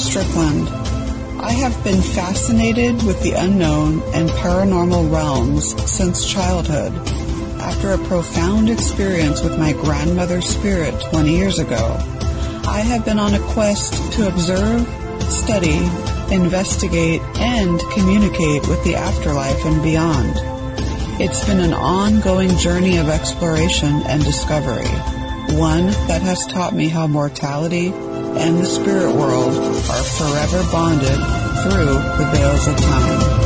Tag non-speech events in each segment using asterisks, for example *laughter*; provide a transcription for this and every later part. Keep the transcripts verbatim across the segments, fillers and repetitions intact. Strickland. I have been fascinated with the unknown and paranormal realms since childhood. After a profound experience with my grandmother's spirit twenty years ago, I have been on a quest to observe, study, investigate, and communicate with the afterlife and beyond. It's been an ongoing journey of exploration and discovery, one that has taught me how mortality and the spirit world are forever bonded through the veils of time.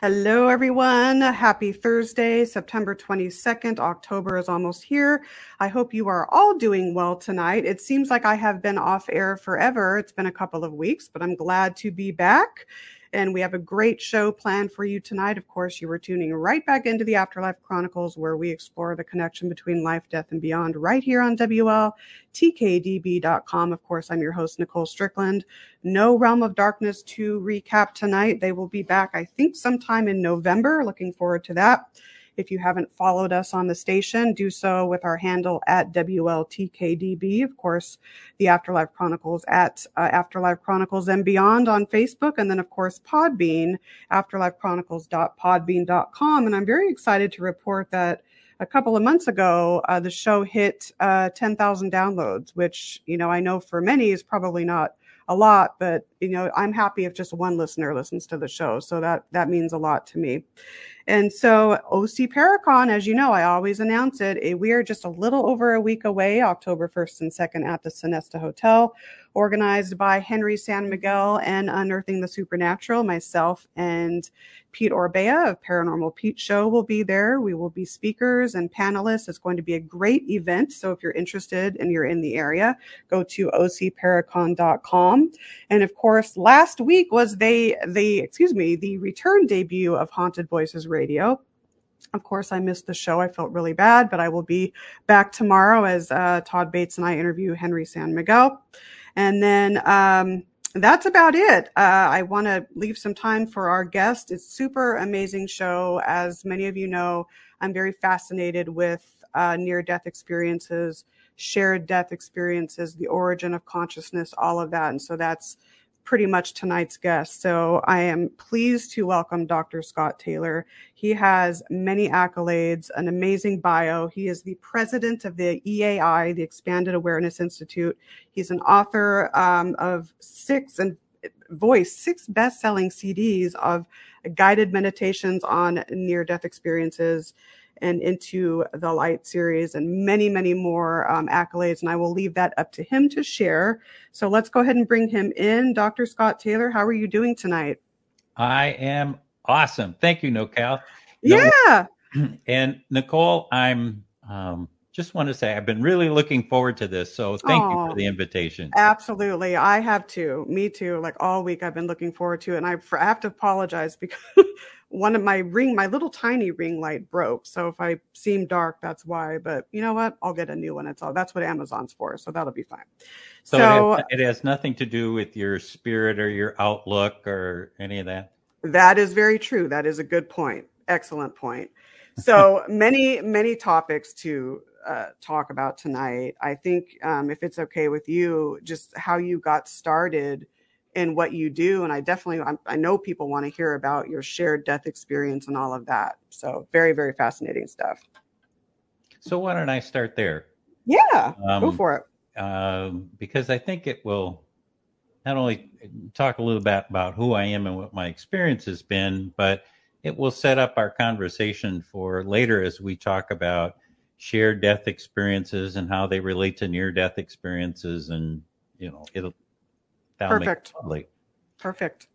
Hello, everyone. Happy Thursday, September twenty-second. October is almost here. I hope you are all doing well tonight. It seems like I have been off air forever. It's been a couple of weeks, but I'm glad to be back. And we have a great show planned for you tonight. Of course, you were tuning right back into the Afterlife Chronicles, where we explore the connection between life, death, and beyond right here on W L T K D B dot com. Of course, I'm your host, Nicole Strickland. No Realm of Darkness to recap tonight. They will be back, I think, sometime in November. Looking forward to that. If you haven't followed us on the station, do so with our handle at W L T K D B. Of course, the Afterlife Chronicles at uh, Afterlife Chronicles and Beyond on Facebook. And then, of course, Podbean, afterlife chronicles dot podbean dot com. And I'm very excited to report that a couple of months ago, uh, the show hit uh, ten thousand downloads, which, you know, I know for many is probably not a lot, but, you know, I'm happy if just one listener listens to the show. So that, that means a lot to me. And so O C Paracon, as you know, I always announce it. We are just a little over a week away, October first and second at the Sonesta Hotel, organized by Henry San Miguel and Unearthing the Supernatural. Myself and Pete Orbea of Paranormal Pete Show will be there. We will be speakers and panelists. It's going to be a great event. So if you're interested and you're in the area, go to O C paracon dot com. And of course, last week was the, the excuse me, the return debut of Haunted Voices Radio. Of course, I missed the show. I felt really bad, but I will be back tomorrow as uh, Todd Bates and I interview Henry San Miguel. And then um, that's about it. Uh, I want to leave some time for our guest. It's super amazing show. As many of you know, I'm very fascinated with uh, near-death experiences, shared death experiences, the origin of consciousness, all of that. And so that's pretty much tonight's guest. So I am pleased to welcome Doctor Scott Taylor. He has many accolades, an amazing bio. He is the president of the E A I, the Expanded Awareness Institute. He's an author um, of six and voice six best-selling C Ds of guided meditations on near-death experiences and Into the Light series, and many, many more um, accolades. And I will leave that up to him to share. So let's go ahead and bring him in. Doctor Scott Taylor, how are you doing tonight? I am awesome. Thank you, NoCal. Yeah. No, and Nicole, I'm um, just want to say I've been really looking forward to this. So thank oh, you for the invitation. Absolutely. I have too. Me too. Like all week I've been looking forward to it. And I have to apologize because one of my ring, my little tiny ring light broke. So if I seem dark, that's why. But you know what? I'll get a new one. It's all that's what Amazon's for. So that'll be fine. So, so it, has, it has nothing to do with your spirit or your outlook or any of that. That is very true. That is a good point. Excellent point. So many, many topics to uh, talk about tonight. I think um, if it's okay with you, just how you got started and what you do. And I definitely, I'm, I know people want to hear about your shared death experience and all of that. So very, very fascinating stuff. So why don't I start there? Yeah, um, go for it. Uh, because I think it will not only talk a little bit about who I am and what my experience has been, but it will set up our conversation for later as we talk about shared death experiences and how they relate to near-death experiences. And, you know, it'll, Perfect. Perfect.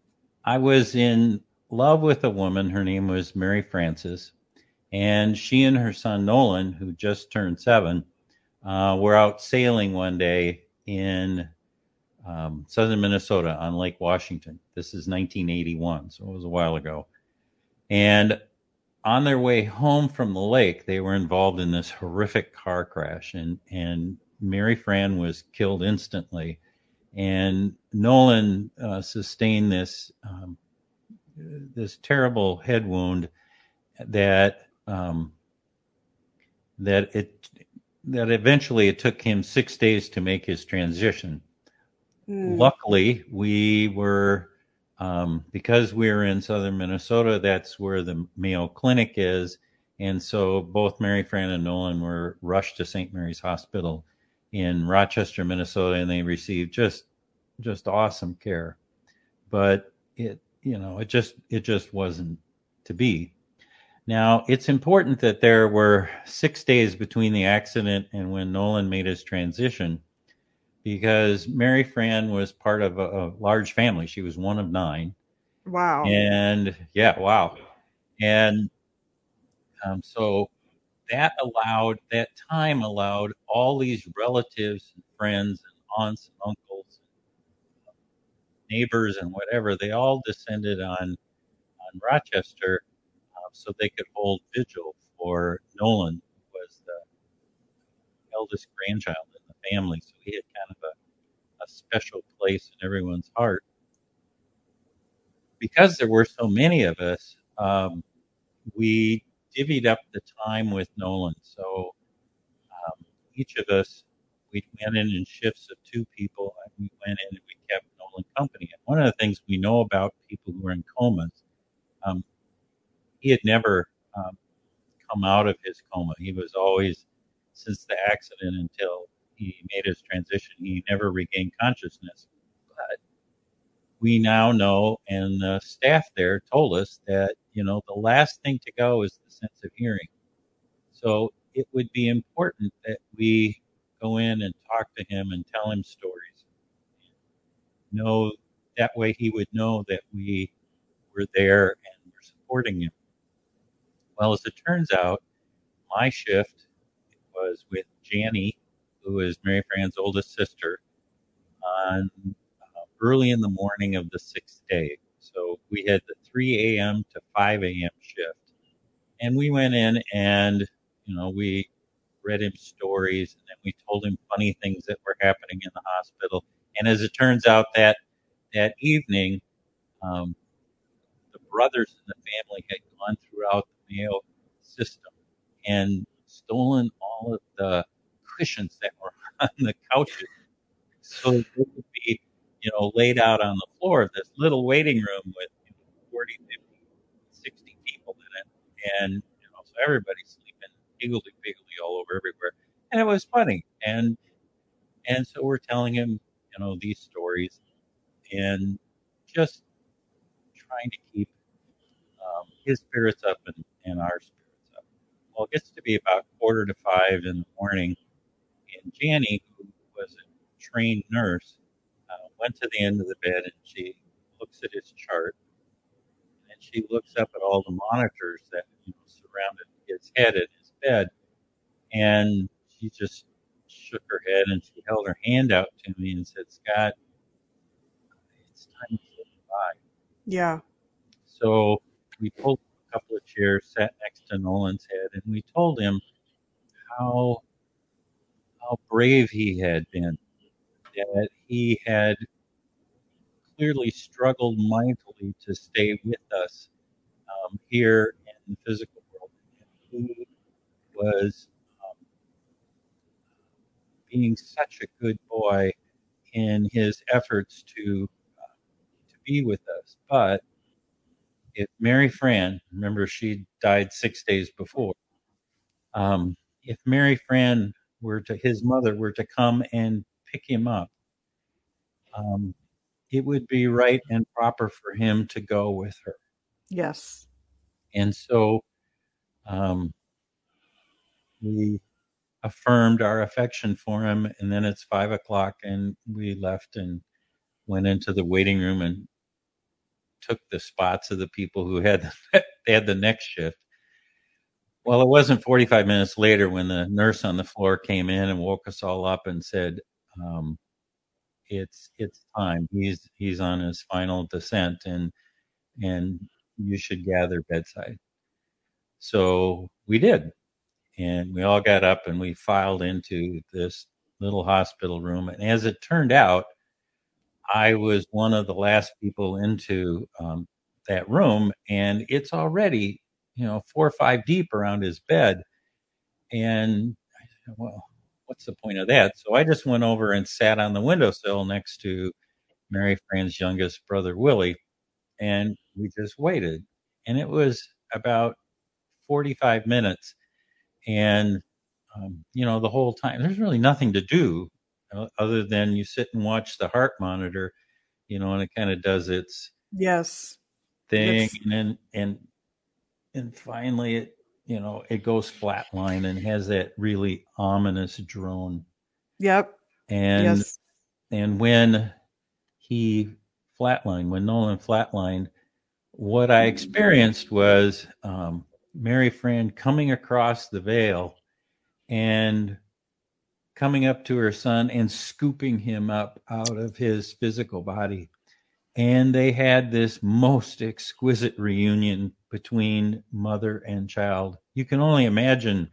I was in love with a woman. Her name was Mary Francis, and she and her son Nolan, who just turned seven, uh, were out sailing one day in um, southern Minnesota on Lake Washington. This is nineteen eighty-one, so it was a while ago. And on their way home from the lake, they were involved in this horrific car crash, and, and Mary Fran was killed instantly. And Nolan uh, sustained this um, this terrible head wound that um, that it that eventually it took him six days to make his transition. Mm. Luckily, we were um, because we were in southern Minnesota. That's where the Mayo Clinic is, and so both Mary Fran and Nolan were rushed to Saint Mary's Hospital in Rochester, Minnesota, and they received just just awesome care. But it, you know, it just it just wasn't to be. Now, it's important that there were six days between the accident and when Nolan made his transition, because Mary Fran was part of a, a large family. She was one of nine. Wow. And yeah, wow. And um, so that allowed, that time allowed all these relatives and friends and aunts and uncles, and neighbors and whatever, they all descended on on Rochester so they could hold vigil for Nolan, who was the eldest grandchild in the family. So he had kind of a, a special place in everyone's heart. Because there were so many of us, um, we divvied up the time with Nolan. So um, each of us, we went in in shifts of two people, and we went in and we kept Nolan company. And one of the things we know about people who are in comas, um, he had never um, come out of his coma. He was always, since the accident until he made his transition, he never regained consciousness. But we now know, and the staff there told us that, you know, the last thing to go is the sense of hearing. So it would be important that we go in and talk to him and tell him stories. You know, that way he would know that we were there and were supporting him. Well, as it turns out, my shift was with Jannie, who is Mary Fran's oldest sister, on uh, early in the morning of the sixth day. So we had the three a.m. to five a.m. shift. And we went in and, you know, we read him stories, and then we told him funny things that were happening in the hospital. And as it turns out, that that evening, um, the brothers in the family had gone throughout Mayo system and stolen all of the cushions that were on the couches, so they would be, you know, laid out on the floor of this little waiting room with, you know, forty, fifty, sixty people in it, and, you know, so everybody's sleeping higgledy piggledy all over everywhere, and it was funny, and and so we're telling him, you know, these stories, and just trying to keep um, his spirits up and and our spirits up. Well, it gets to be about quarter to five in the morning, and Jannie, who was a trained nurse, uh, went to the end of the bed, and she looks at his chart, and she looks up at all the monitors that, you know, surrounded his head in his bed, and she just shook her head, and she held her hand out to me and said, "Scott, it's time to say goodbye." Yeah. So we pulled couple of chairs, sat next to Nolan's head, and we told him how how brave he had been, that he had clearly struggled mightily to stay with us um, here in the physical world. And he was um, being such a good boy in his efforts to uh, to be with us, but if Mary Fran, remember she died six days before, um, if Mary Fran were to, his mother were to come and pick him up, um, it would be right and proper for him to go with her. Yes. And so um, we affirmed our affection for him, and then it's five o'clock and we left and went into the waiting room and took the spots of the people who had the, they had the next shift. Well, it wasn't forty-five minutes later when the nurse on the floor came in and woke us all up and said, um, "It's it's time. He's he's on his final descent, and and you should gather bedside." So we did, and we all got up and we filed into this little hospital room. And as it turned out, I was one of the last people into um, that room, and it's already, you know, four or five deep around his bed. And I said, well, what's the point of that? So I just went over and sat on the windowsill next to Mary Fran's youngest brother, Willie, and we just waited. And it was about forty-five minutes. And, um, you know, the whole time, there's really nothing to do other than you sit and watch the heart monitor, you know, and it kind of does its yes thing. It's- and then, and, and finally it, you know, it goes flatline and has that really ominous drone. Yep. And, yes. and when he flatlined, when Nolan flatlined, what I experienced was, um, Mary Fran coming across the veil and coming up to her son and scooping him up out of his physical body. And they had this most exquisite reunion between mother and child. You can only imagine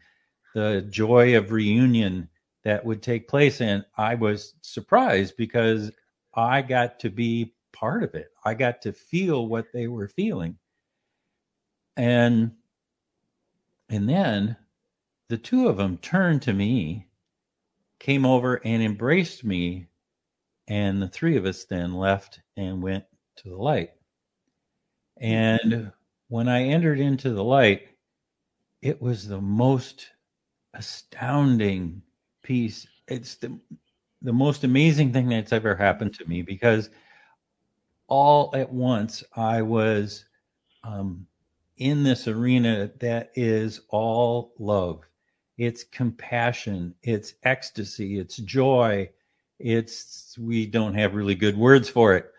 the joy of reunion that would take place. And I was surprised because I got to be part of it. I got to feel what they were feeling. And And then the two of them turned to me, came over and embraced me. And the three of us then left and went to the light. And when I entered into the light, it was the most astounding piece. It's the, the most amazing thing that's ever happened to me, because all at once I was, um, in this arena that is all love. It's compassion, it's ecstasy, it's joy, it's, we don't have really good words for it.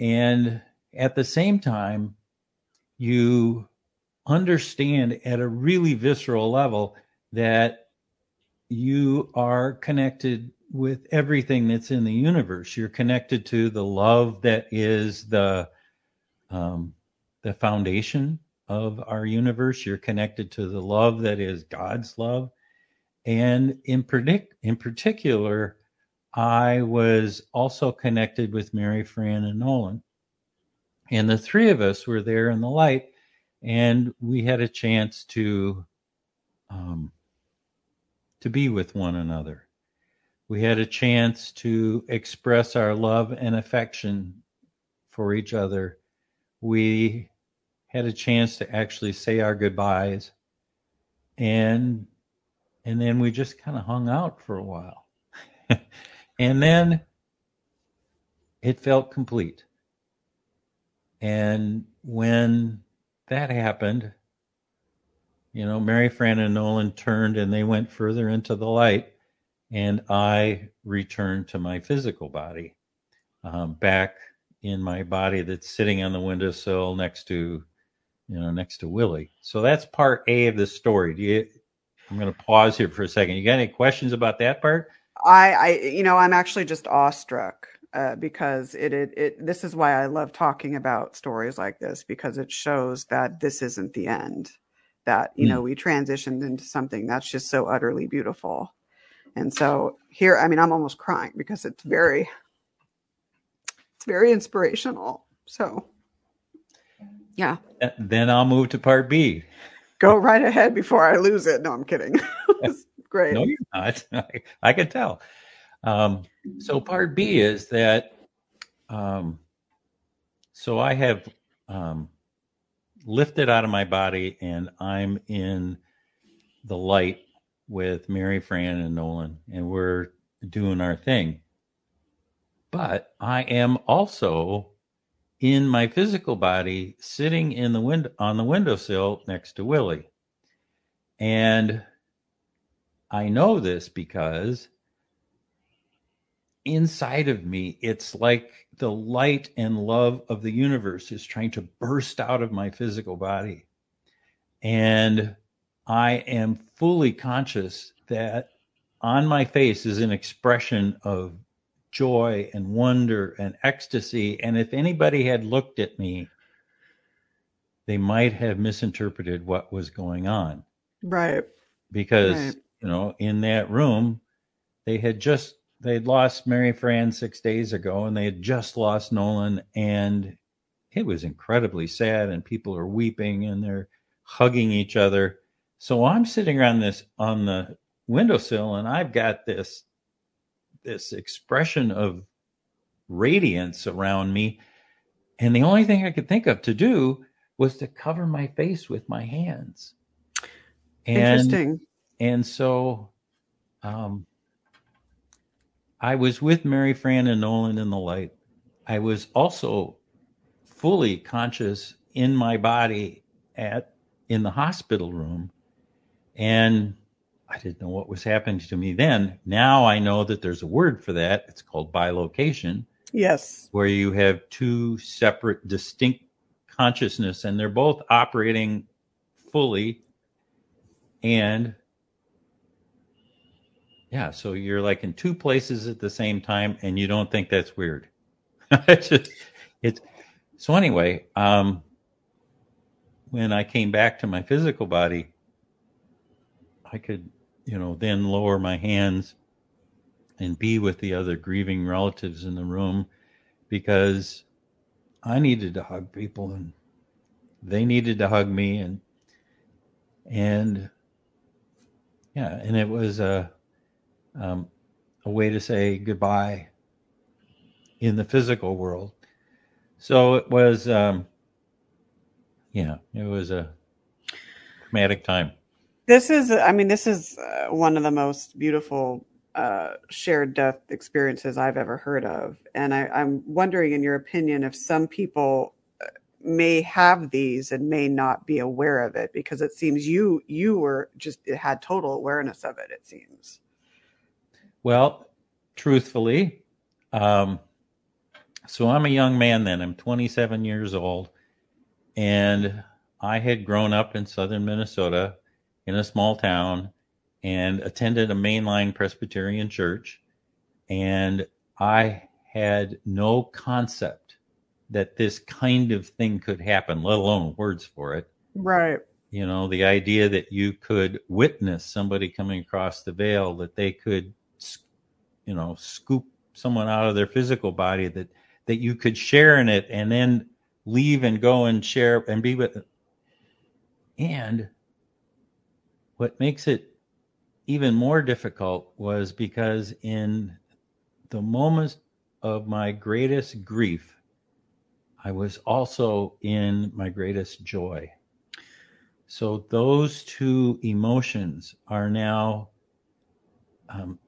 And at the same time, you understand at a really visceral level that you are connected with everything that's in the universe. You're connected to the love that is the um, the foundation of our universe. You're connected to the love that is God's love. And in predict, in particular, I was also connected with Mary Fran and Nolan. And the three of us were there in the light, and we had a chance to, um, to be with one another. We had a chance to express our love and affection for each other. We had a chance to actually say our goodbyes, and and then we just kind of hung out for a while. And then it felt complete. And when that happened, you know, Mary Fran and Nolan turned and they went further into the light, and I returned to my physical body, um, back in my body that's sitting on the windowsill next to, you know, next to Willie. So that's part A of the story. Do you, I'm going to pause here for a second. You got any questions about that part? I, I you know, I'm actually just awestruck uh, because it, it, it, this is why I love talking about stories like this, because it shows that this isn't the end, that, you mm. know, we transitioned into something that's just so utterly beautiful. And so here, I mean, I'm almost crying because it's very, it's very inspirational. So. Yeah. Then I'll move to part B. Go right ahead before I lose it. No, I'm kidding. Great. No, you're not. I, I can tell. Um, so part B is that, um, so I have um, lifted out of my body, and I'm in the light with Mary Fran and Nolan, and we're doing our thing. But I am also in my physical body, sitting in the window on the windowsill next to Willie. And I know this because inside of me, it's like the light and love of the universe is trying to burst out of my physical body. And I am fully conscious that on my face is an expression of joy and wonder and ecstasy. And if anybody had looked at me, they might have misinterpreted what was going on. Right. Because, right. you know, in that room, they had just, they'd lost Mary Fran six days ago, and they had just lost Nolan and it was incredibly sad, and people are weeping and they're hugging each other. So I'm sitting around this on the windowsill, and I've got this this expression of radiance around me. And the only thing I could think of to do was to cover my face with my hands. And, Interesting. And so um, I was with Mary Fran and Nolan in the light. I was also fully conscious in my body at in the hospital room. And I didn't know what was happening to me then. Now I know that there's a word for that. It's called bilocation. Yes. Where you have two separate, distinct consciousness, and they're both operating fully. And yeah, so you're like in two places at the same time, and you don't think that's weird. it's just, it's, so anyway, um, when I came back to my physical body, I could, you know, then lower my hands and be with the other grieving relatives in the room, because I needed to hug people and they needed to hug me. And, and yeah, and it was a, um, a way to say goodbye in the physical world. So it was, um, yeah, it was a traumatic time. This is, I mean, this is uh, one of the most beautiful uh, shared death experiences I've ever heard of. And I, I'm wondering, in your opinion, if some people may have these and may not be aware of it, because it seems you, you were just, it had total awareness of it, it seems. Well, truthfully, um, so I'm a young man then. I'm twenty-seven years old, and I had grown up in southern Minnesota, in a small town, and attended a mainline Presbyterian church. And I had no concept that this kind of thing could happen, let alone words for it. Right. You know, the idea that you could witness somebody coming across the veil, that they could, you know, scoop someone out of their physical body, that, that you could share in it and then leave and go and share and be with. And what makes it even more difficult was because in the moments of my greatest grief, I was also in my greatest joy. So those two emotions are now, um,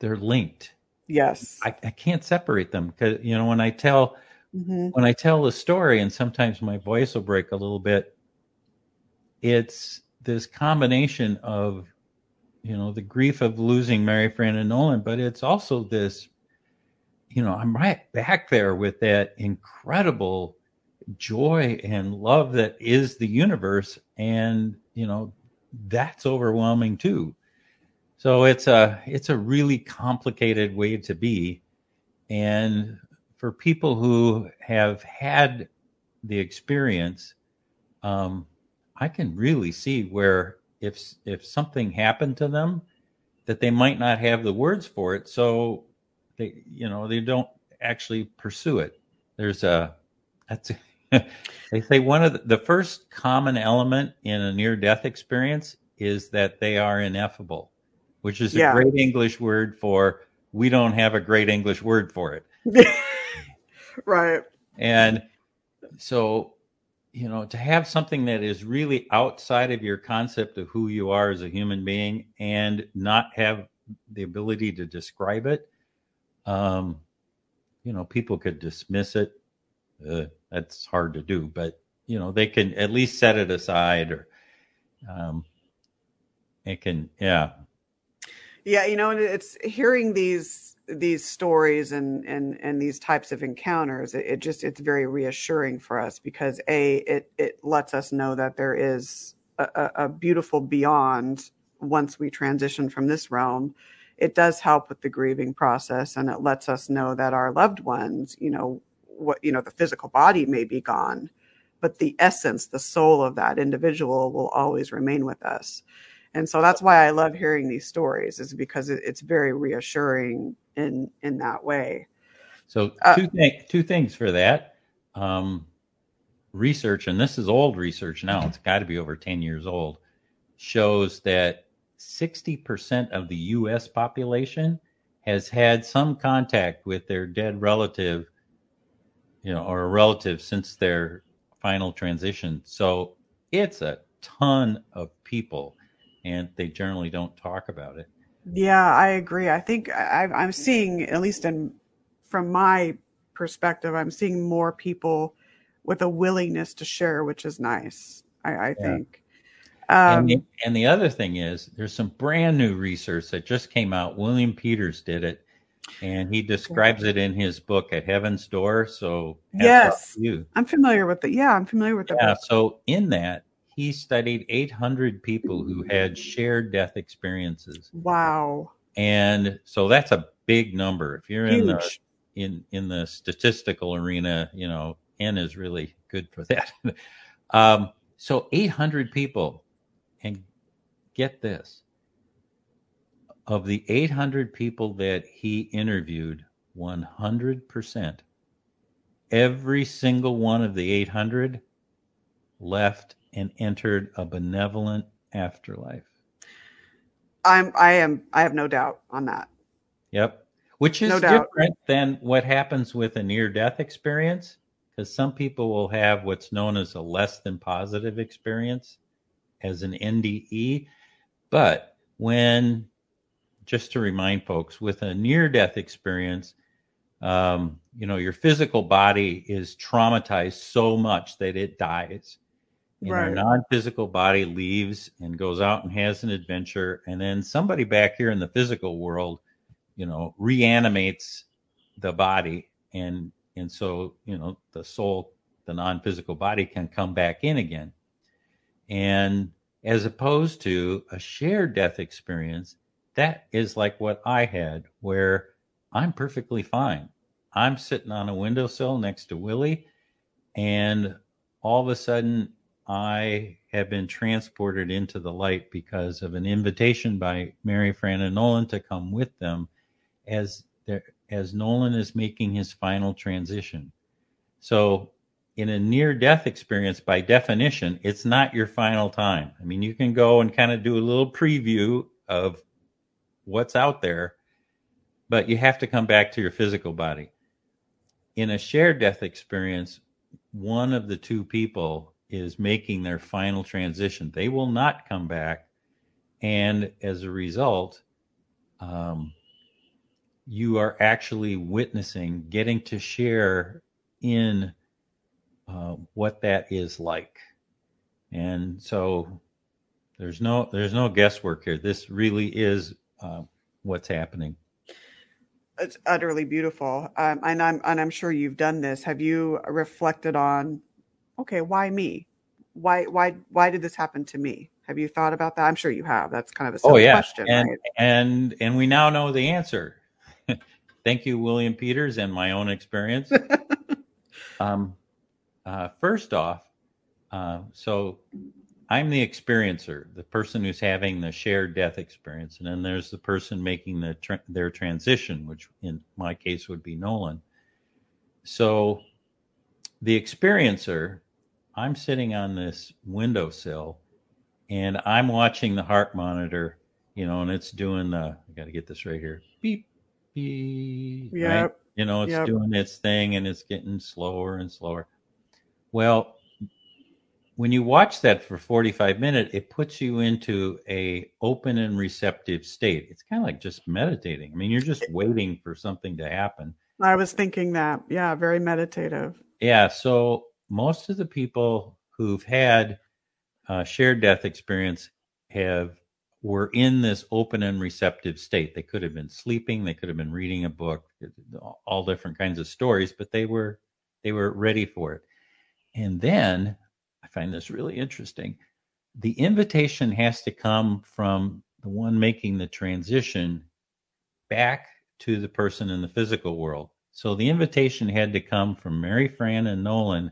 they're linked. Yes. I, I can't separate them, because, you know, when I tell, mm-hmm. when I tell the story, and sometimes my voice will break a little bit, it's this combination of, you know, the grief of losing Mary Fran and Nolan, but it's also this, you know, I'm right back there with that incredible joy and love that is the universe. And, you know, that's overwhelming too. So it's a, it's a really complicated way to be. And for people who have had the experience, um, I can really see where if if something happened to them, that they might not have the words for it, so they, you know, they don't actually pursue it. There's a that's a, they say one of the, the first common element in a near-death experience is that they are ineffable, which is yeah. a great English word for we don't have a great English word for it. Right. And so, you know, to have something that is really outside of your concept of who you are as a human being and not have the ability to describe it, um, you know, people could dismiss it. Uh, that's hard to do, but, you know, they can at least set it aside, or um, it can, yeah. Yeah, you know, it's hearing these these stories and, and, and these types of encounters, it, it just, it's very reassuring for us, because a, it, it lets us know that there is a, a beautiful beyond once we transition from this realm. It does help with the grieving process, and it lets us know that our loved ones, you know, what, you know, the physical body may be gone, but the essence, the soul of that individual will always remain with us. And so that's why I love hearing these stories, is because it, it's very reassuring in in that way. So two, uh, th- two things for that. um, research, and this is old research now, it's got to be over ten years old, shows that sixty percent of the U S population has had some contact with their dead relative, you know, or a relative since their final transition. So it's a ton of people, and they generally don't talk about it. Yeah, I agree. I think I've, I'm seeing, at least in from my perspective, I'm seeing more people with a willingness to share, which is nice, I, I yeah. think. Um, and, the, and the other thing is, there's some brand new research that just came out. William Peters did it, and he describes it in his book, At Heaven's Door. So yes, you. I'm familiar with it. Yeah, I'm familiar with that. Yeah, so in that, he studied eight hundred people who had shared death experiences. Wow. And so that's a big number. If you're Huge. in the in in the statistical arena, you know, N is really good for that. um, so eight hundred people, and get this, of the eight hundred people that he interviewed, one hundred percent, every single one of the eight hundred left and entered a benevolent afterlife. I'm, I am, I have no doubt on that. Yep. Which is no different doubt. than what happens with a near-death experience, because some people will have what's known as a less than positive experience as an N D E. But when, just to remind folks, with a near-death experience, um, you know, your physical body is traumatized so much that it dies. And right. our non-physical body leaves and goes out and has an adventure. And then somebody back here in the physical world, you know, reanimates the body. And and so, you know, the soul, the non-physical body, can come back in again. And as opposed to a shared death experience, that is like what I had, where I'm perfectly fine. I'm sitting on a windowsill next to Willie, and all of a sudden, I have been transported into the light because of an invitation by Mary Francis and Nolan to come with them as as Nolan is making his final transition. So in a near-death experience, by definition, it's not your final time. I mean, you can go and kind of do a little preview of what's out there, but you have to come back to your physical body. In a shared death experience, one of the two people is making their final transition. They will not come back. And as a result, um, you are actually witnessing, getting to share in uh, what that is like. And so there's no, there's no guesswork here. This really is uh, what's happening. It's utterly beautiful. Um, and I'm, and I'm sure you've done this. Have you reflected on, okay, why me? Why, why, why did this happen to me? Have you thought about that? I'm sure you have. That's kind of a simple oh, yeah. question. And, right? and, and we now know the answer. Thank you, William Peters, and my own experience. um, uh, first off, uh, so I'm the experiencer, the person who's having the shared death experience. And then there's the person making the tra- their transition, which in my case would be Nolan. So the experiencer, I'm sitting on this windowsill and I'm watching the heart monitor, you know, and it's doing the, I got to get this right here. Beep, beep. Yep. Right? You know, it's yep. doing its thing and it's getting slower and slower. Well, when you watch that for forty-five minutes, it puts you into a open and receptive state. It's kind of like just meditating. I mean, you're just waiting for something to happen. I was thinking that. Yeah. Very meditative. Yeah. So most of the people who've had uh shared death experience have were in this open and receptive state. They could have been sleeping. They could have been reading a book, all different kinds of stories, but they were, they were ready for it. And then I find this really interesting. The invitation has to come from the one making the transition back to the person in the physical world. So the invitation had to come from Mary Fran and Nolan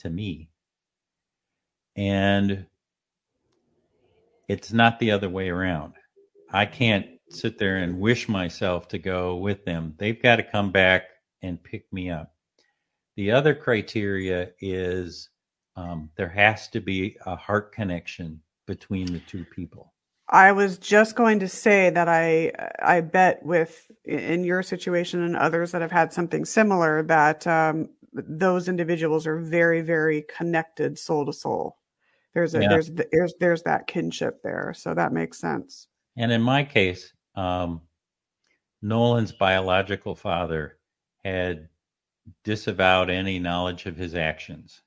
to me. And it's not the other way around. I can't sit there and wish myself to go with them. They've got to come back and pick me up. The other criteria is um, there has to be a heart connection between the two people. I was just going to say that I I bet with in your situation and others that have had something similar that um, those individuals are very, very connected soul to soul. There's a, yeah. there's there's there's that kinship there, so that makes sense. And in my case, um, Nolan's biological father had disavowed any knowledge of his actions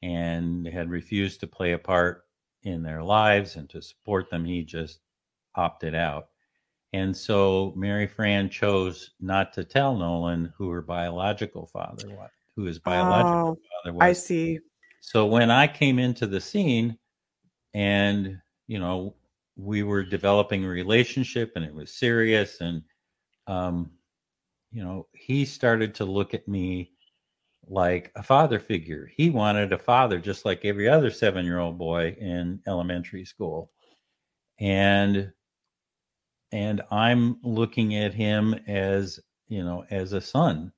and had refused to play a part in their lives and to support them. He just opted out. And so Mary Fran chose not to tell Nolan who her biological father was, who his biological oh, father was. I see. So when I came into the scene and, you know, we were developing a relationship and it was serious and, um, you know, he started to look at me like a father figure. He wanted a father just like every other seven-year-old boy in elementary school. And, and I'm looking at him as, you know, as a son.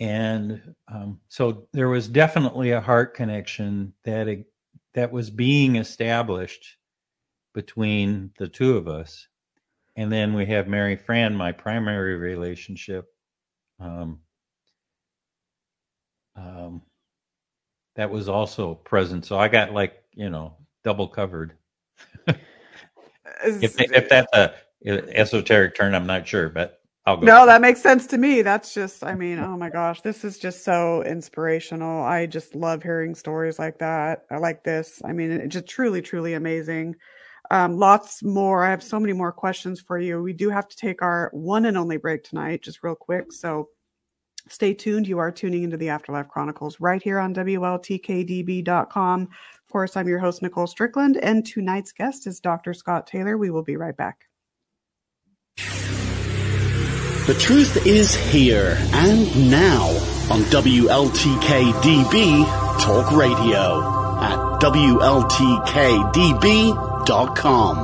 And um, so there was definitely a heart connection that, it, that was being established between the two of us. And then we have Mary Fran, my primary relationship. Um, um, that was also present. So I got like, you know, double covered. if, if that's a esoteric term, I'm not sure, but I'll go. No, that makes sense to me. That's just, I mean, oh my gosh, this is just so inspirational. I just love hearing stories like that. I like this. I mean, it's just truly, truly amazing. Um, lots more. I have so many more questions for you. We do have to take our one and only break tonight, just real quick. So stay tuned. You are tuning into the Afterlife Chronicles right here on W L T K D B dot com. Of course, I'm your host, Nicole Strickland, and tonight's guest is Doctor Scott Taylor. We will be right back. The truth is here and now on W L T K D B Talk Radio at W L T K D B dot com. Dot com.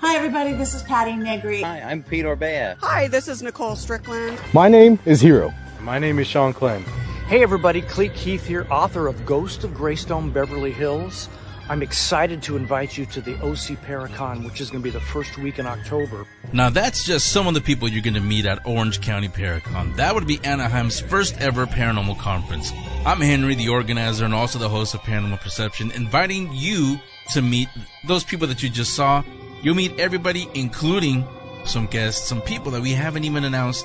Hi, everybody. This is Patty Negri. Hi, I'm Pete Orbea. Hi, this is Nicole Strickland. My name is Hero. My name is Sean Clem. Hey, everybody. Cleek Keith here, author of Ghost of Greystone Beverly Hills. I'm excited to invite you to the O C Paracon, which is going to be the first week in October. Now, that's just some of the people you're going to meet at Orange County Paracon. That would be Anaheim's first ever paranormal conference. I'm Henry, the organizer and also the host of Paranormal Perception, inviting you to meet those people that you just saw. You'll meet everybody, including some guests, some people that we haven't even announced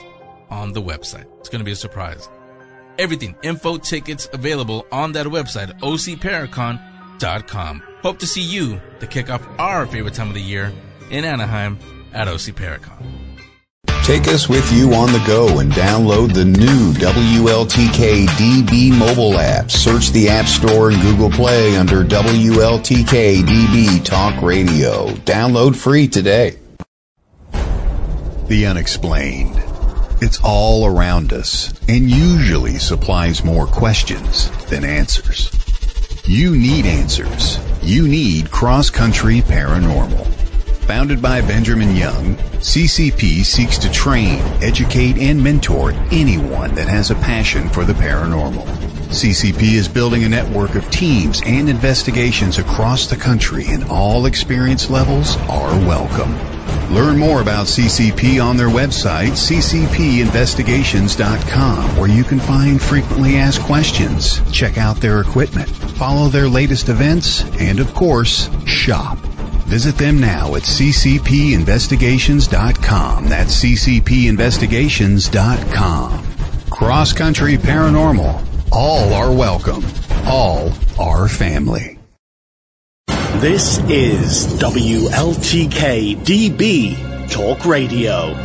on the website. It's going to be a surprise. Everything, info, tickets available on that website, O C Paracon dot com. Hope to see you to kick off our favorite time of the year in Anaheim at O C Paracon. Take us with you on the go and download the new W L T K D B mobile app. Search the App Store and Google Play under W L T K D B Talk Radio. Download free today. The unexplained. It's all around us and usually supplies more questions than answers. You need answers. You need Cross-Country Paranormal. Founded by Benjamin Young, C C P seeks to train, educate, and mentor anyone that has a passion for the paranormal. C C P is building a network of teams and investigations across the country, and all experience levels are welcome. Learn more about C C P on their website, C C P investigations dot com, where you can find frequently asked questions, check out their equipment, follow their latest events, and of course, shop. Visit them now at C C P investigations dot com. That's C C P investigations dot com. Cross-Country Paranormal. All are welcome. All are family. This is W L T K D B Talk Radio.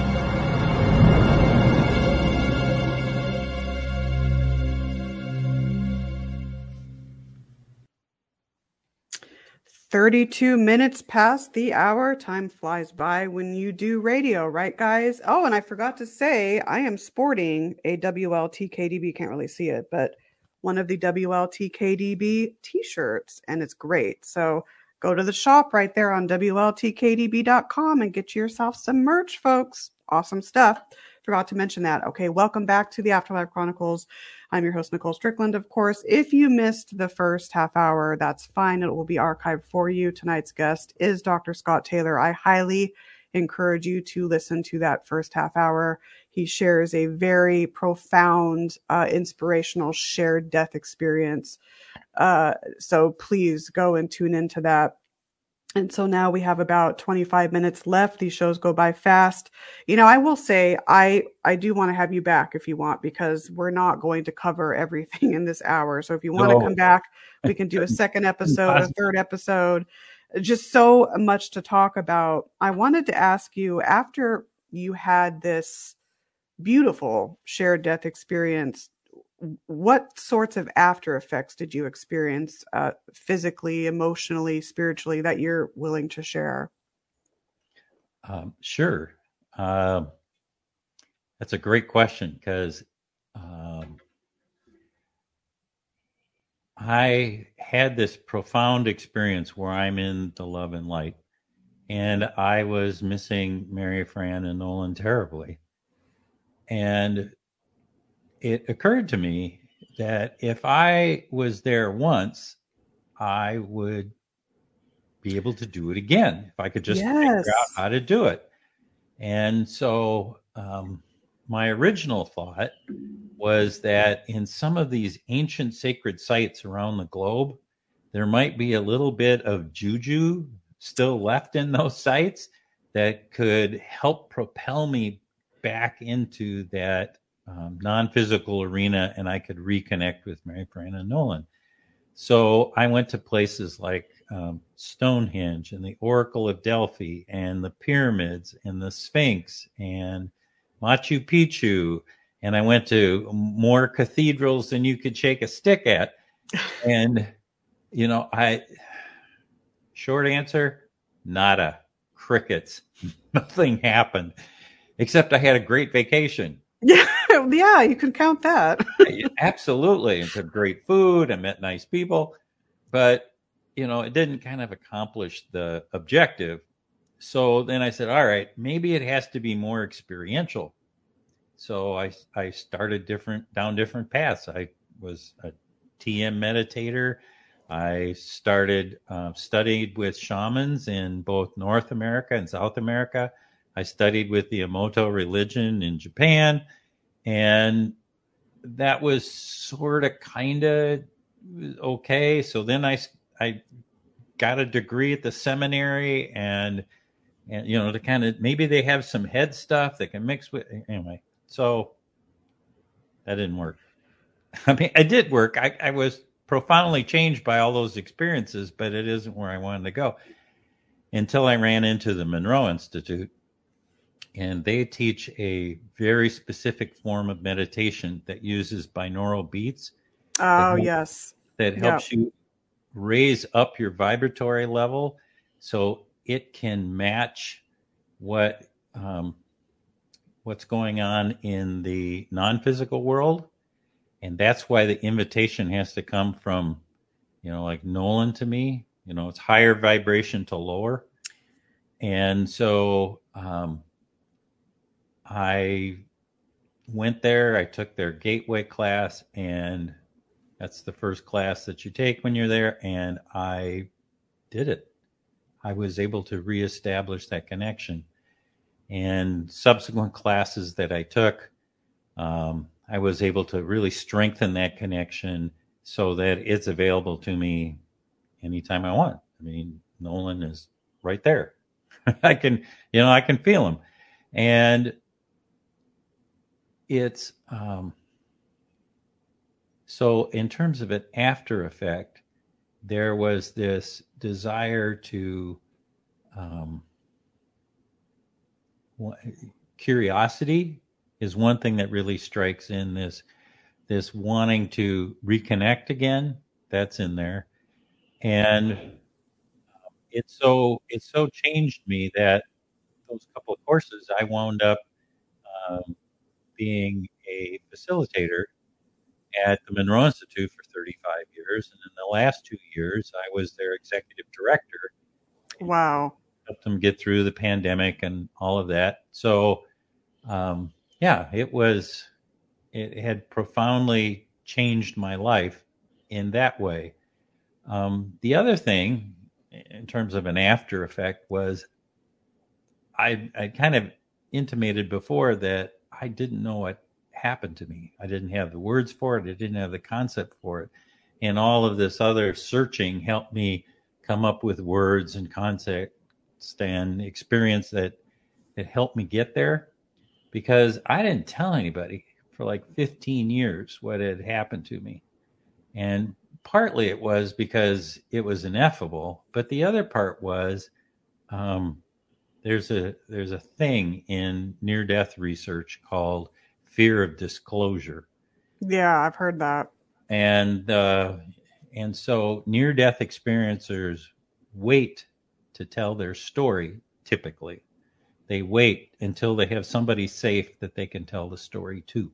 thirty-two minutes past the hour. Time flies by when you do radio, right, guys? Oh, and I forgot to say, I am sporting a W L T K D B. Can't really see it, but one of the W L T K D B t-shirts, and it's great. So Go to the shop right there on W L T K D B dot com and get yourself some merch, folks. Awesome stuff. Forgot to mention that. Okay, welcome back to the Afterlife Chronicles. I'm your host, Nicole Strickland, of course. If you missed the first half hour, that's fine. It will be archived for you. Tonight's guest is Doctor Scott Taylor. I highly encourage you to listen to that first half hour. He shares a very profound, uh, inspirational shared death experience. Uh, so please go and tune into that. And so now we have about twenty-five minutes left. These shows go by fast. You know, I will say I, I do want to have you back if you want, because we're not going to cover everything in this hour. So if you want no. to come back, we can do a second episode, a third episode, just so much to talk about. I wanted to ask you, after you had this beautiful shared death experience, what sorts of after effects did you experience uh, physically, emotionally, spiritually, that you're willing to share? Um, sure. Uh, that's a great question, because um, I had this profound experience where I'm in the love and light, and I was missing Mary Fran and Nolan terribly. And it occurred to me that if I was there once, I would be able to do it again, if I could just yes. figure out how to do it. And so um, my original thought was that in some of these ancient sacred sites around the globe, there might be a little bit of juju still left in those sites that could help propel me back into that Um, non-physical arena, and I could reconnect with Mary Fran and Nolan. So I went to places like um, Stonehenge and the Oracle of Delphi and the pyramids and the Sphinx and Machu Picchu. And I went to more cathedrals than you could shake a stick at. And, you know, I, short answer, nada, crickets, nothing happened, except I had a great vacation. Yeah. Yeah, you can count that. Absolutely. It's great food. I met nice people, but you know, it didn't kind of accomplish the objective. So then I said, all right, maybe it has to be more experiential. So I, I started different down different paths. I was a T M meditator. I started, uh, studied with shamans in both North America and South America. I studied with the Emoto religion in Japan. And that was sort of kind of okay. So then I, I got a degree at the seminary and, and you know, to kind of, maybe they have some head stuff they can mix with. Anyway, so that didn't work. I mean, it did work. I, I was profoundly changed by all those experiences, but it isn't where I wanted to go until I ran into the Monroe Institute. And they teach a very specific form of meditation that uses binaural beats. Oh, that yes. That helps yeah. you raise up your vibratory level so it can match what um, what's going on in the non-physical world. And that's why the invitation has to come from, you know, like Nolan to me. You know, it's higher vibration to lower. And so... Um, I went there, I took their gateway class, and that's the first class that you take when you're there, and I did it. I was able to reestablish that connection. And subsequent classes that I took, um, I was able to really strengthen that connection so that it's available to me anytime I want. I mean, Nolan is right there. I can, you know, I can feel him. And It's um, so in terms of an after effect, there was this desire to um, curiosity is one thing that really strikes in this, this wanting to reconnect again. That's in there. And it's so, it's so changed me that those couple of courses I wound up, um, being a facilitator at the Monroe Institute for thirty-five years. And in the the last two years, I was their executive director. Wow. Helped them get through the pandemic and all of that. So, um, yeah, it was, it had profoundly changed my life in that way. Um, the other thing in terms of an after effect was I, I kind of intimated before that I didn't know what happened to me. I didn't have the words for it. I didn't have the concept for it. And all of this other searching helped me come up with words and concepts and experience that, that helped me get there, because I didn't tell anybody for like fifteen years what had happened to me. And partly it was because it was ineffable, but the other part was um, there's a there's a thing in near-death research called fear of disclosure. Yeah, I've heard that. And uh, and so near-death experiencers wait to tell their story, typically. They wait until they have somebody safe that they can tell the story to.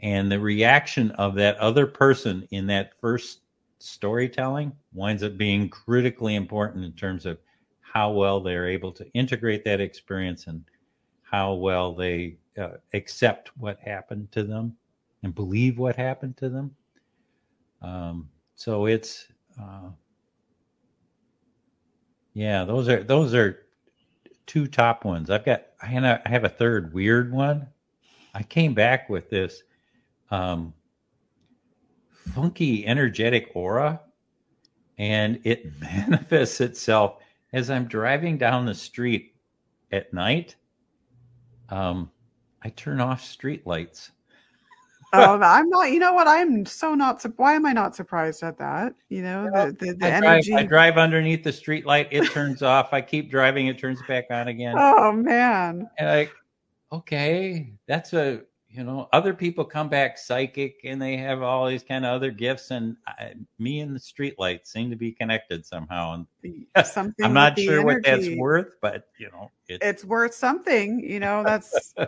And the reaction of that other person in that first storytelling winds up being critically important in terms of how well they're able to integrate that experience and how well they uh, accept what happened to them and believe what happened to them. Um, so it's, uh, yeah, those are, those are two top ones. I've got, I have a third weird one. I came back with this Um, funky energetic aura, and it manifests itself as I'm driving down the street at night. Um, I turn off street lights. Oh, I'm not, you know what? I'm so not, why am I not surprised at that? You know, well, the, the, the I energy. Drive, I drive underneath the street light. It turns off. I keep driving. It turns back on again. Oh man. And like, okay, that's a, you know, other people come back psychic and they have all these kind of other gifts, and I, me and the streetlights seem to be connected somehow. And something I'm not sure energy. What that's worth, but you know, it's, it's worth something, you know, that's, oh,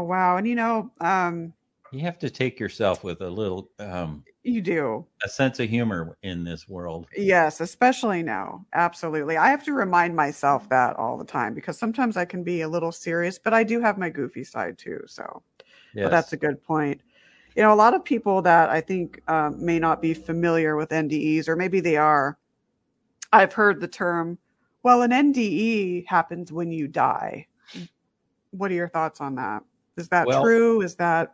wow. And you know, um, you have to take yourself with a little, um, you do a sense of humor in this world. Yes. Especially now. Absolutely. I have to remind myself that all the time, because sometimes I can be a little serious, but I do have my goofy side too. So yes. Well, that's a good point. You know, a lot of people that I think um, may not be familiar with N D Es, or maybe they are, I've heard the term, well, an N D E happens when you die. What are your thoughts on that? Is that well, true? Is that,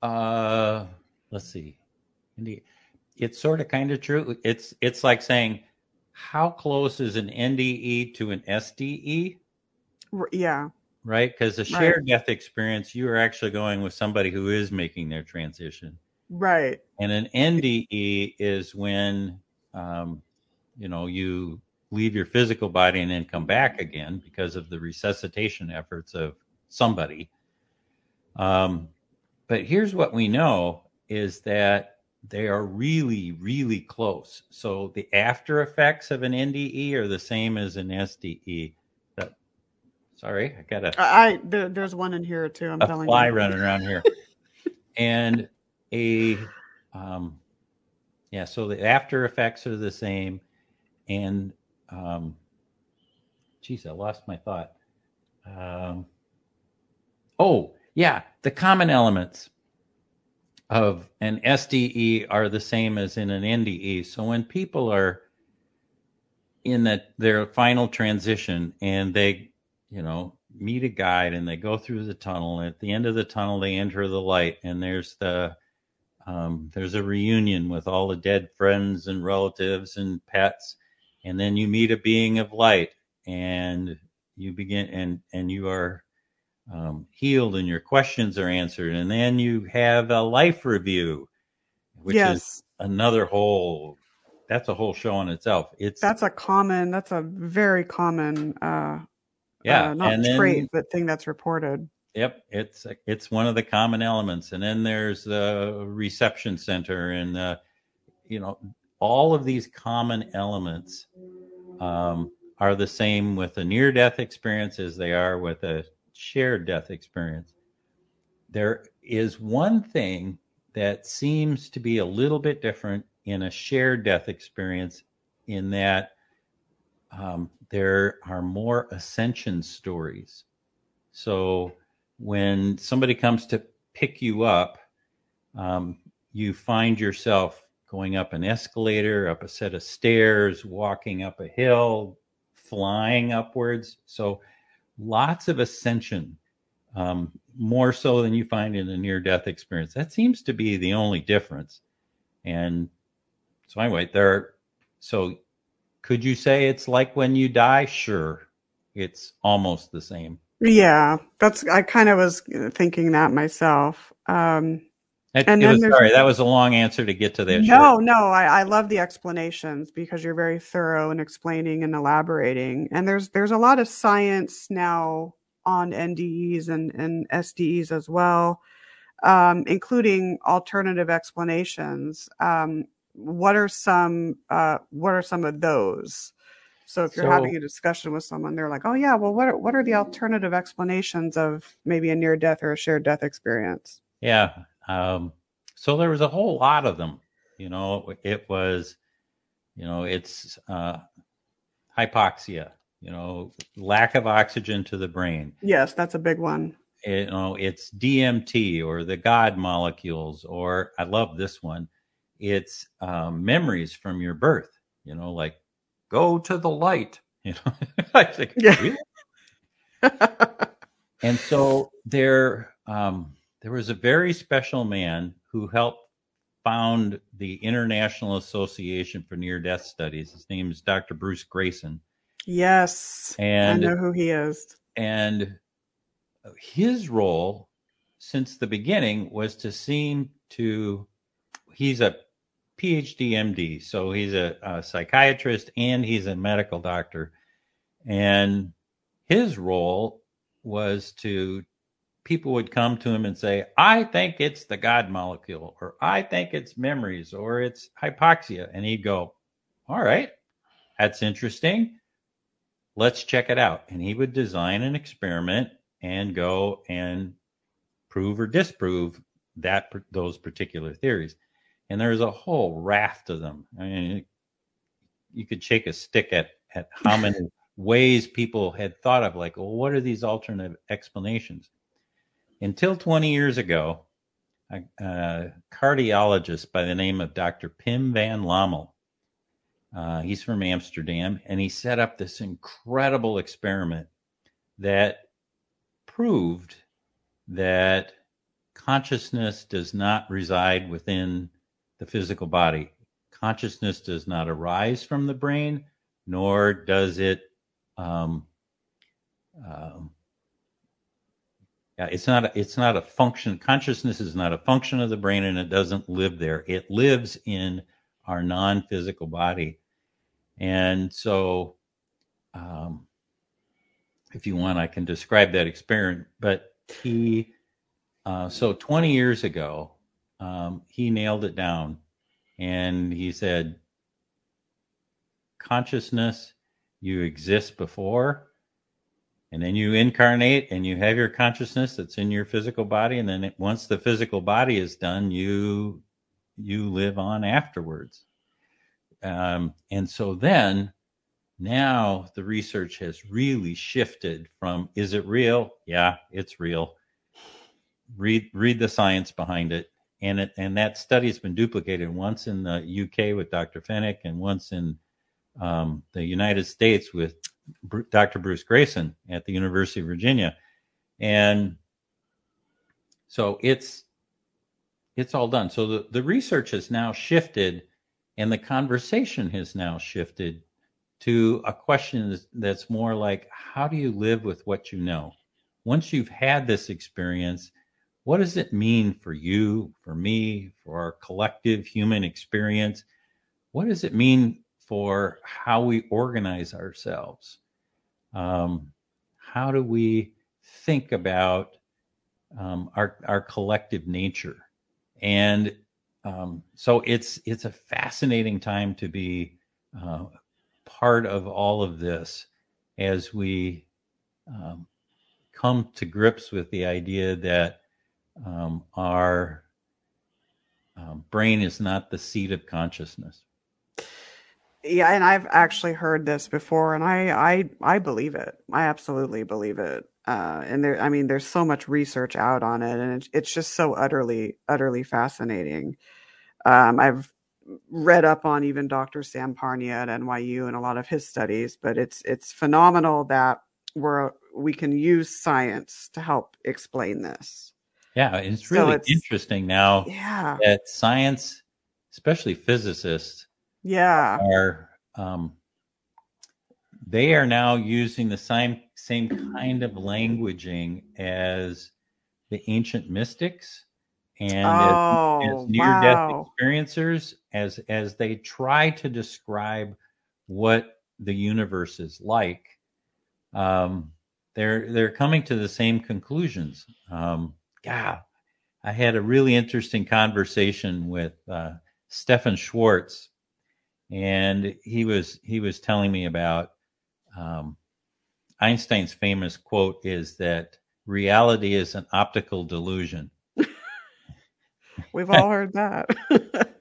Uh, let's see. It's sort of kind of true. It's, it's like saying, how close is an N D E to an S D E? Yeah. Right. Because the shared right. death experience, you are actually going with somebody who is making their transition. Right. And an N D E is when, um, you know, you leave your physical body and then come back again because of the resuscitation efforts of somebody. Um, But here's what we know is that they are really, really close. So the after effects of an N D E are the same as an S D E. That, sorry, I got a... I, there, there's one in here too, I'm telling you. A fly running around here. And a... Um, yeah, so the after effects are the same. And... Um, geez, I lost my thought. Um, oh... Yeah, the common elements of an S D E are the same as in an N D E. So when people are in the, their final transition and they, you know, meet a guide and they go through the tunnel, and at the end of the tunnel, they enter the light, and there's the um, there's a reunion with all the dead friends and relatives and pets, and then you meet a being of light, and you begin and and you are. Um, healed, and your questions are answered, and then you have a life review, which yes. is another whole. That's a whole show in itself. It's that's a common. That's a very common. Uh, yeah, uh, not trait, but thing that's reported. Yep, it's it's one of the common elements, and then there's the reception center, and uh, you know, all of these common elements um, are the same with a near-death experience as they are with a shared death experience. There is one thing that seems to be a little bit different in a shared death experience in that um, there are more ascension stories. So when somebody comes to pick you up, um, you find yourself going up an escalator, up a set of stairs, walking up a hill, flying upwards. So lots of ascension, um, more so than you find in a near-death experience. That seems to be the only difference. And so anyway, there are, so could you say it's like when you die? Sure. It's almost the same. Yeah, that's, I kind of was thinking that myself. Um, it, and it was, sorry, that was a long answer to get to that. No, short. no, I, I love the explanations because you're very thorough in explaining and elaborating. And there's there's a lot of science now on N D Es and, and S D Es as well, um, including alternative explanations. Um, what are some uh, what are some of those? So if you're so, having a discussion with someone, they're like, oh, yeah, well, what are, what are the alternative explanations of maybe a near-death or a shared death experience? Yeah. Um, so there was a whole lot of them. You know, it was, you know, it's uh, hypoxia, you know, lack of oxygen to the brain. Yes, that's a big one. It, you know, it's D M T or the God molecules, or I love this one. It's uh, memories from your birth, you know, like, go to the light, you know. I think, "Really?" *laughs* And so there, um, there was a very special man who helped found the International Association for Near-Death Studies. His name is Doctor Bruce Grayson. Yes, and I know who he is. And his role, since the beginning, was to seem to. He's a P H D M D. So he's a, a psychiatrist and he's a medical doctor. And his role was to, people would come to him and say, I think it's the God molecule, or I think it's memories, or it's hypoxia. And he'd go, all right, that's interesting. Let's check it out. And he would design an experiment and go and prove or disprove that those particular theories. And there's a whole raft of them. I mean, you could shake a stick at, at how many ways people had thought of, like, well, what are these alternate explanations? Until twenty years ago, a, a cardiologist by the name of Doctor Pim van Lommel, uh, he's from Amsterdam, and he set up this incredible experiment that proved that consciousness does not reside within the physical body. Consciousness does not arise from the brain, nor does it, um, uh, it's not, it's not a function. Consciousness is not a function of the brain, and it doesn't live there. It lives in our non-physical body. And so, um, if you want, I can describe that experiment, but he, uh, so twenty years ago, Um, he nailed it down, and he said, consciousness, you exist before, and then you incarnate and you have your consciousness that's in your physical body. And then it, once the physical body is done, you, you live on afterwards. Um, and so then now the research has really shifted from, is it real? Yeah, it's real. Read, read the science behind it. And it, and that study's been duplicated once in the U K with Doctor Fennick and once in um, the United States with Br- Doctor Bruce Grayson at the University of Virginia. And so it's it's all done. So the, the research has now shifted, and the conversation has now shifted to a question that's more like, how do you live with what you know? Once you've had this experience, what does it mean for you, for me, for our collective human experience? What does it mean for how we organize ourselves? Um, how do we think about um, our our collective nature? And um, so it's it's a fascinating time to be uh, part of all of this as we um, come to grips with the idea that Um, our um, brain is not the seat of consciousness. Yeah, and I've actually heard this before, and I I, I believe it. I absolutely believe it. Uh, and there, I mean, there's so much research out on it, and it, it's just so utterly, utterly fascinating. Um, I've read up on even Doctor Sam Parnia at N Y U and a lot of his studies, but it's it's phenomenal that we're we can use science to help explain this. Yeah, it's really so it's, interesting now yeah. that science, especially physicists, yeah, are um, they are now using the same same kind of languaging as the ancient mystics and oh, as, as near-death wow. experiencers as as they try to describe what the universe is like. Um, they're they're coming to the same conclusions. Um, yeah, I had a really interesting conversation with uh, Stefan Schwartz, and he was he was telling me about. Um, Einstein's famous quote is that reality is an optical delusion. We've all heard that.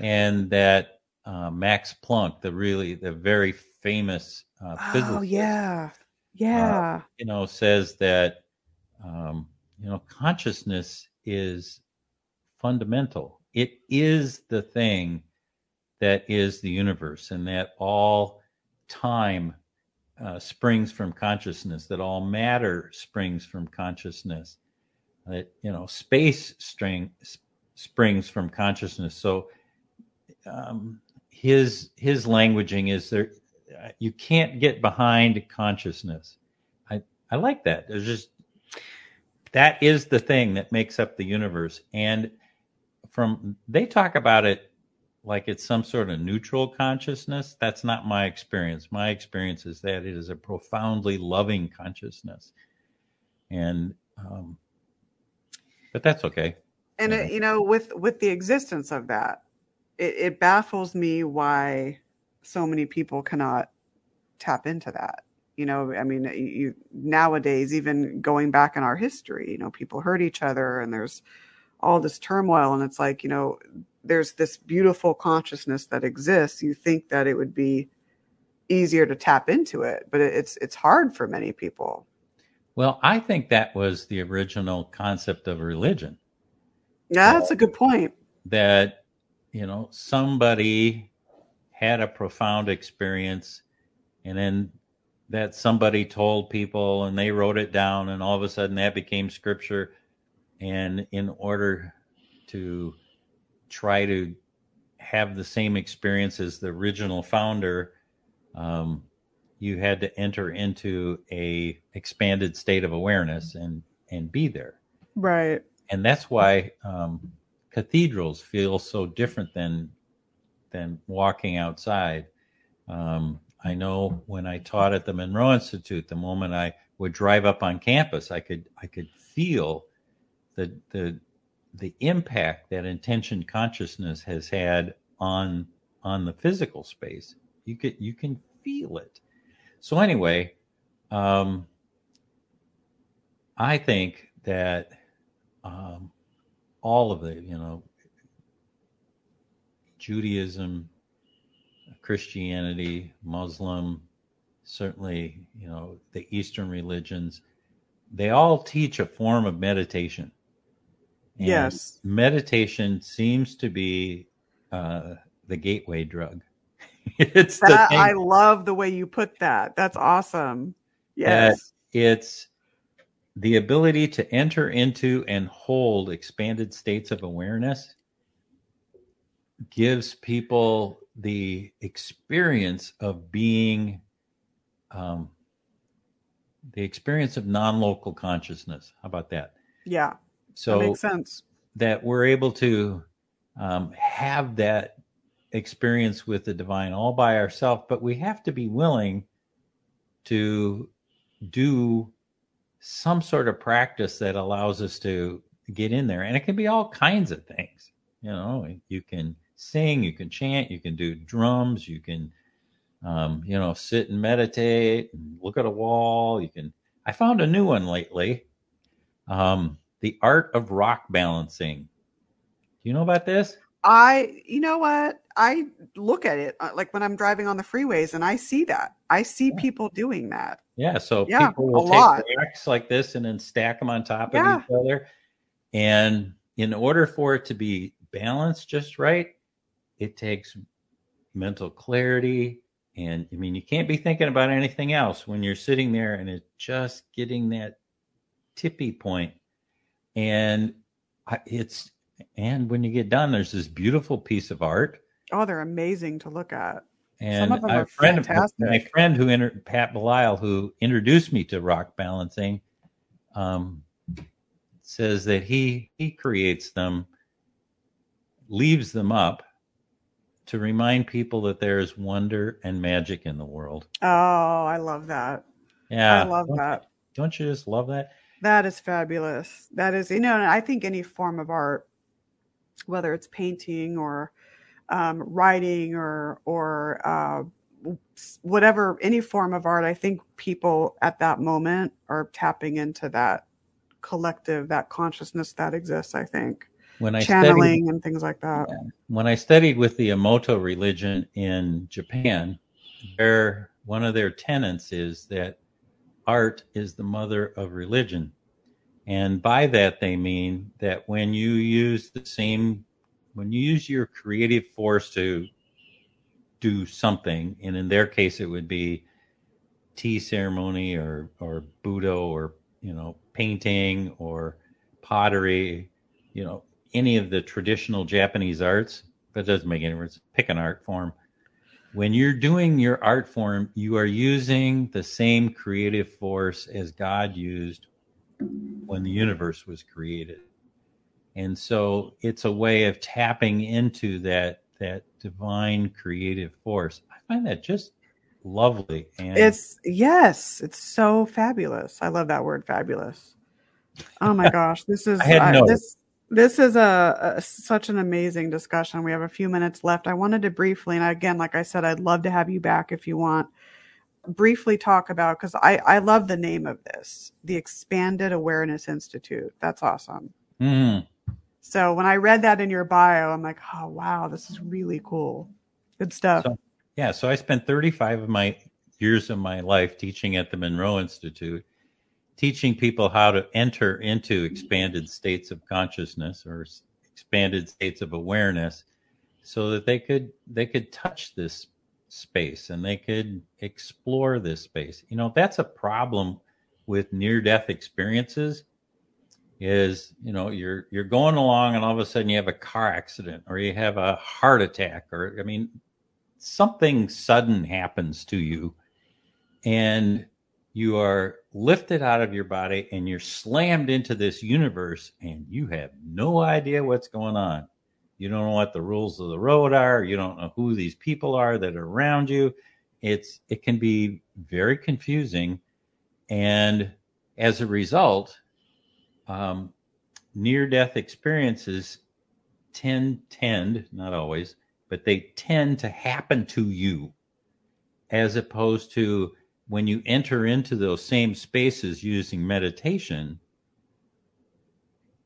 And that uh, Max Planck, the really, the very famous uh, oh, physicist, yeah. Yeah. Uh, you know, says that, um, you know, consciousness is fundamental. It is the thing that is the universe, and that all time Uh, springs from consciousness, that all matter springs from consciousness, that, you know, space string sp- springs from consciousness. So um, his, his languaging is there. Uh, you can't get behind consciousness. I, I like that. There's just, that is the thing that makes up the universe. And from, they talk about it like it's some sort of neutral consciousness. That's not my experience. My experience is that it is a profoundly loving consciousness. And, um, but that's okay. And, it, you know, with, with the existence of that, it, it baffles me why so many people cannot tap into that. You know, I mean, you nowadays, even going back in our history, you know, people hurt each other and there's all this turmoil, and it's like, you know, there's this beautiful consciousness that exists. You think that it would be easier to tap into it, but it's, it's hard for many people. Well, I think that was the original concept of religion. Yeah, that's uh, a good point. That, you know, somebody had a profound experience, and then that somebody told people and they wrote it down, and all of a sudden that became scripture. And in order to try to have the same experience as the original founder, um, you had to enter into a expanded state of awareness and, and be there. Right. And that's why um, cathedrals feel so different than than walking outside. Um, I know when I taught at the Monroe Institute, the moment I would drive up on campus, I could I could feel the the the impact that intention consciousness has had on, on the physical space. You could, you can feel it. So anyway, um, I think that, um, all of the, you know, Judaism, Christianity, Muslim, certainly, you know, the Eastern religions, they all teach a form of meditation. And yes, meditation seems to be uh, the gateway drug. It's that, the I love the way you put that. That's awesome. Yes, that it's the ability to enter into and hold expanded states of awareness gives people the experience of being, um, the experience of non-local consciousness. How about that? Yeah. So that, makes sense. That we're able to um, have that experience with the divine all by ourselves, but we have to be willing to do some sort of practice that allows us to get in there. And it can be all kinds of things. You know, you can sing, you can chant, you can do drums, you can, um, you know, sit and meditate, and look at a wall. You can, I found a new one lately. Um, The art of rock balancing. you know about this? I, you know what? I look at it like when I'm driving on the freeways and I see that. I see yeah. people doing that. Yeah. So yeah, people will take lot. racks like this and then stack them on top yeah. of each other. And in order for it to be balanced just right, it takes mental clarity. And I mean, you can't be thinking about anything else when you're sitting there and it's just getting that tippy point. And it's, and when you get done, there's this beautiful piece of art. Oh, they're amazing to look at. And Some of them are friend, fantastic. My friend who inter- Pat Belial, who introduced me to rock balancing, um, says that he he creates them, leaves them up to remind people that there is wonder and magic in the world. Oh, I love that. Yeah, I love don't, that. Don't you just love that? That is fabulous. That is, you know, and I think any form of art, whether it's painting or um, writing or or uh, whatever, any form of art, I think people at that moment are tapping into that collective, that consciousness that exists, I think. When I Channeling studied, and things like that. When I studied with the Emoto religion in Japan, their, one of their tenets is that art is the mother of religion. And by that, they mean that when you use the same, when you use your creative force to do something, and in their case, it would be tea ceremony or, or Budo or, you know, painting or pottery, you know, any of the traditional Japanese arts, but it doesn't make any difference. Pick an art form. When you're doing your art form, you are using the same creative force as God used when the universe was created. And so it's a way of tapping into that, that divine creative force. I find that just lovely. And it's, yes, it's so fabulous. I love that word, fabulous. Oh my gosh. This is, I had no. I, this, This is a, a such an amazing discussion. We have a few minutes left. I wanted to briefly, and again, like I said, I'd love to have you back if you want, briefly talk about, because I, I love the name of this, the Expanded Awareness Institute. That's awesome. Mm. So when I read that in your bio, I'm like, oh, wow, this is really cool. Good stuff. So, yeah, so I spent thirty-five of my years of my life teaching at the Monroe Institute, teaching people how to enter into expanded states of consciousness or expanded states of awareness so that they could they could touch this space and they could explore this space. You know, that's a problem with near-death experiences is, you know, you're you're going along and all of a sudden you have a car accident or you have a heart attack or, I mean, something sudden happens to you and you are lifted out of your body and you're slammed into this universe and you have no idea what's going on. You don't know what the rules of the road are. You don't know who these people are that are around you. It's, it can be very confusing. And as a result, um, near-death experiences tend, tend, not always, but they tend to happen to you as opposed to when you enter into those same spaces using meditation,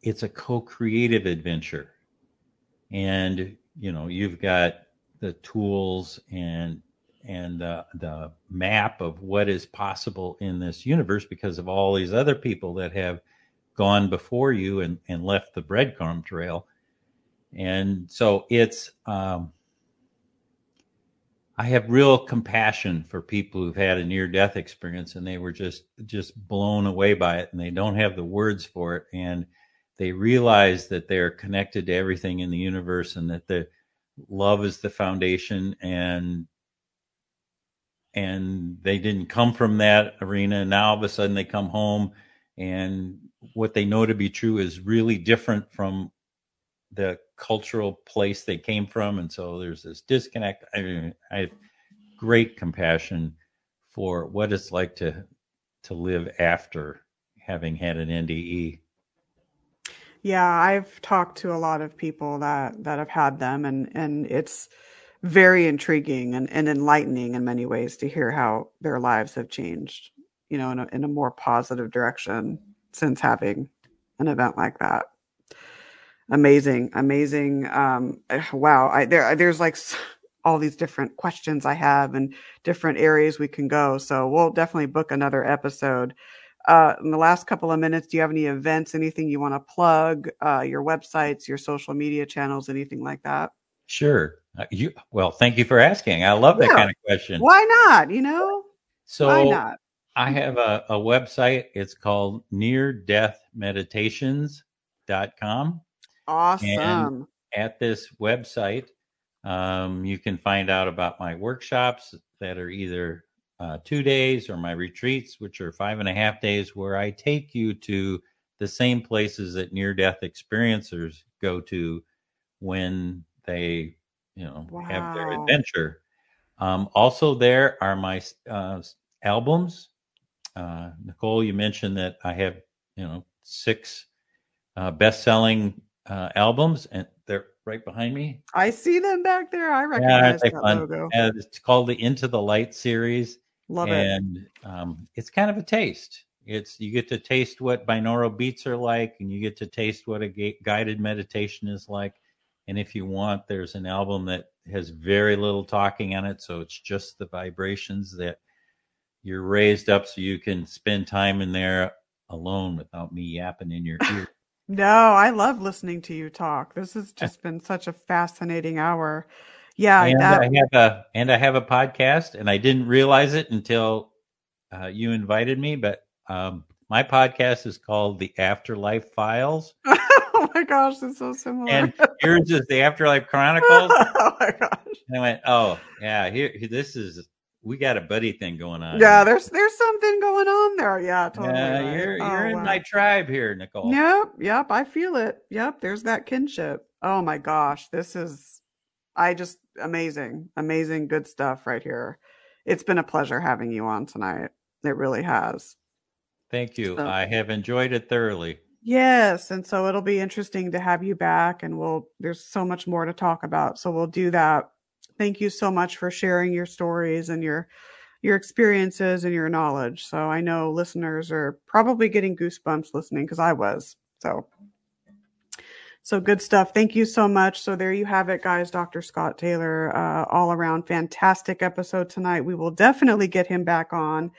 it's a co-creative adventure. And, you know, you've got the tools and and uh, the map of what is possible in this universe because of all these other people that have gone before you and, and left the breadcrumb trail. And so it's... Um, I have real compassion for people who've had a near-death experience and they were just, just blown away by it and they don't have the words for it. And they realize that they're connected to everything in the universe and that the love is the foundation and, and they didn't come from that arena. And now all of a sudden they come home and what they know to be true is really different from the cultural place they came from. And so there's this disconnect. I mean, I have great compassion for what it's like to, to live after having had an N D E. Yeah. I've talked to a lot of people that, that have had them and, and it's very intriguing and, and enlightening in many ways to hear how their lives have changed, you know, in a, in a more positive direction since having an event like that. Amazing, amazing. Um, wow. I, there, there's like all these different questions I have and different areas we can go. So we'll definitely book another episode. Uh, in the last couple of minutes, do you have any events, anything you want to plug, uh, your websites, your social media channels, anything like that? Sure. Uh, you, well, thank you for asking. I love that yeah. kind of question. Why not? You know, so why not? I have a, a website. It's called near death meditations dot com. Awesome. And at this website, um, you can find out about my workshops that are either uh, two days or my retreats, which are five and a half days, where I take you to the same places that near-death experiencers go to when they, you know, wow. have their adventure. Um, also, there are my uh, albums. Uh, Nicole, you mentioned that I have, you know, six uh, best-selling Uh, albums, and they're right behind me. I see them back there. I recognize yeah, that fun. logo. Yeah, it's called the Into the Light series. Love and, it. And um, it's kind of a taste. It's you get to taste what binaural beats are like, and you get to taste what a ga- guided meditation is like. And if you want, there's an album that has very little talking on it, so it's just the vibrations that you're raised up, so you can spend time in there alone without me yapping in your ear. No, I love listening to you talk. This has just been such a fascinating hour. Yeah. And, that... I, have a, and I have a podcast, and I didn't realize it until uh, you invited me, but um, my podcast is called The Afterlife Files. Oh my gosh, it's so similar. And yours is The Afterlife Chronicles. Oh my gosh. And I went, oh yeah, here, this is, we got a buddy thing going on. Yeah, here. there's there's something going on there. Yeah, totally. Yeah, right. You're, oh, you're wow. in my tribe here, Nicole. Yep, yep, I feel it. Yep, there's that kinship. Oh my gosh, this is, I just, amazing, amazing good stuff right here. It's been a pleasure having you on tonight. It really has. Thank you. So, I have enjoyed it thoroughly. Yes, and so it'll be interesting to have you back, and we'll, there's so much more to talk about, so we'll do that. Thank you so much for sharing your stories and your your experiences and your knowledge. So I know listeners are probably getting goosebumps listening, because I was. So, so good stuff. Thank you so much. So there you have it, guys. Doctor Scott Taylor, uh, all around fantastic episode tonight. We will definitely get him back on.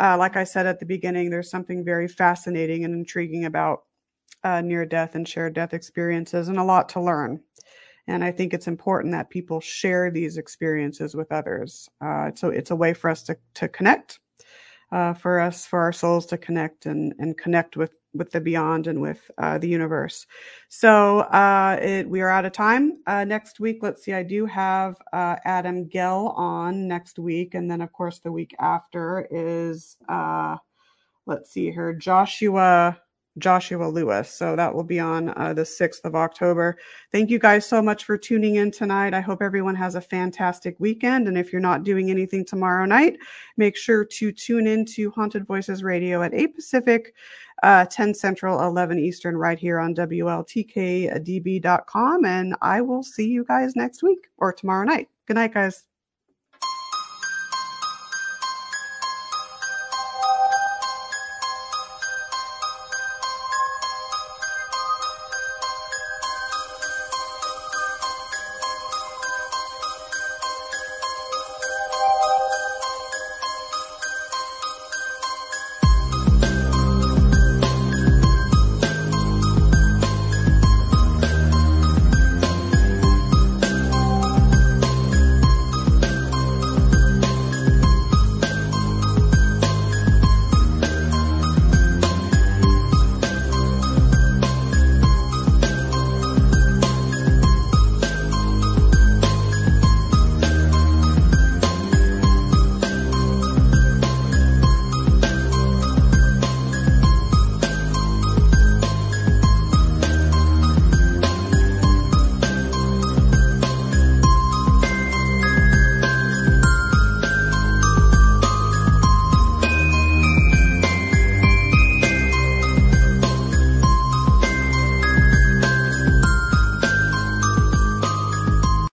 Uh, like I said at the beginning, there's something very fascinating and intriguing about uh, near-death and shared-death experiences, and a lot to learn. And I think it's important that people share these experiences with others. Uh, so it's a way for us to, to connect, uh, for us, for our souls to connect and, and connect with, with the beyond and with uh, the universe. So uh, it, we are out of time. Uh, next week, let's see, I do have uh, Adam Gell on next week. And then, of course, the week after is, uh, let's see here, Joshua... Joshua Lewis. So that will be on uh, the sixth of October. Thank you guys so much for tuning in tonight. I hope everyone has a fantastic weekend. And if you're not doing anything tomorrow night, make sure to tune in to Haunted Voices Radio at eight Pacific, uh, ten Central, eleven Eastern, right here on W L T K D B dot com. And I will see you guys next week or tomorrow night. Good night, guys.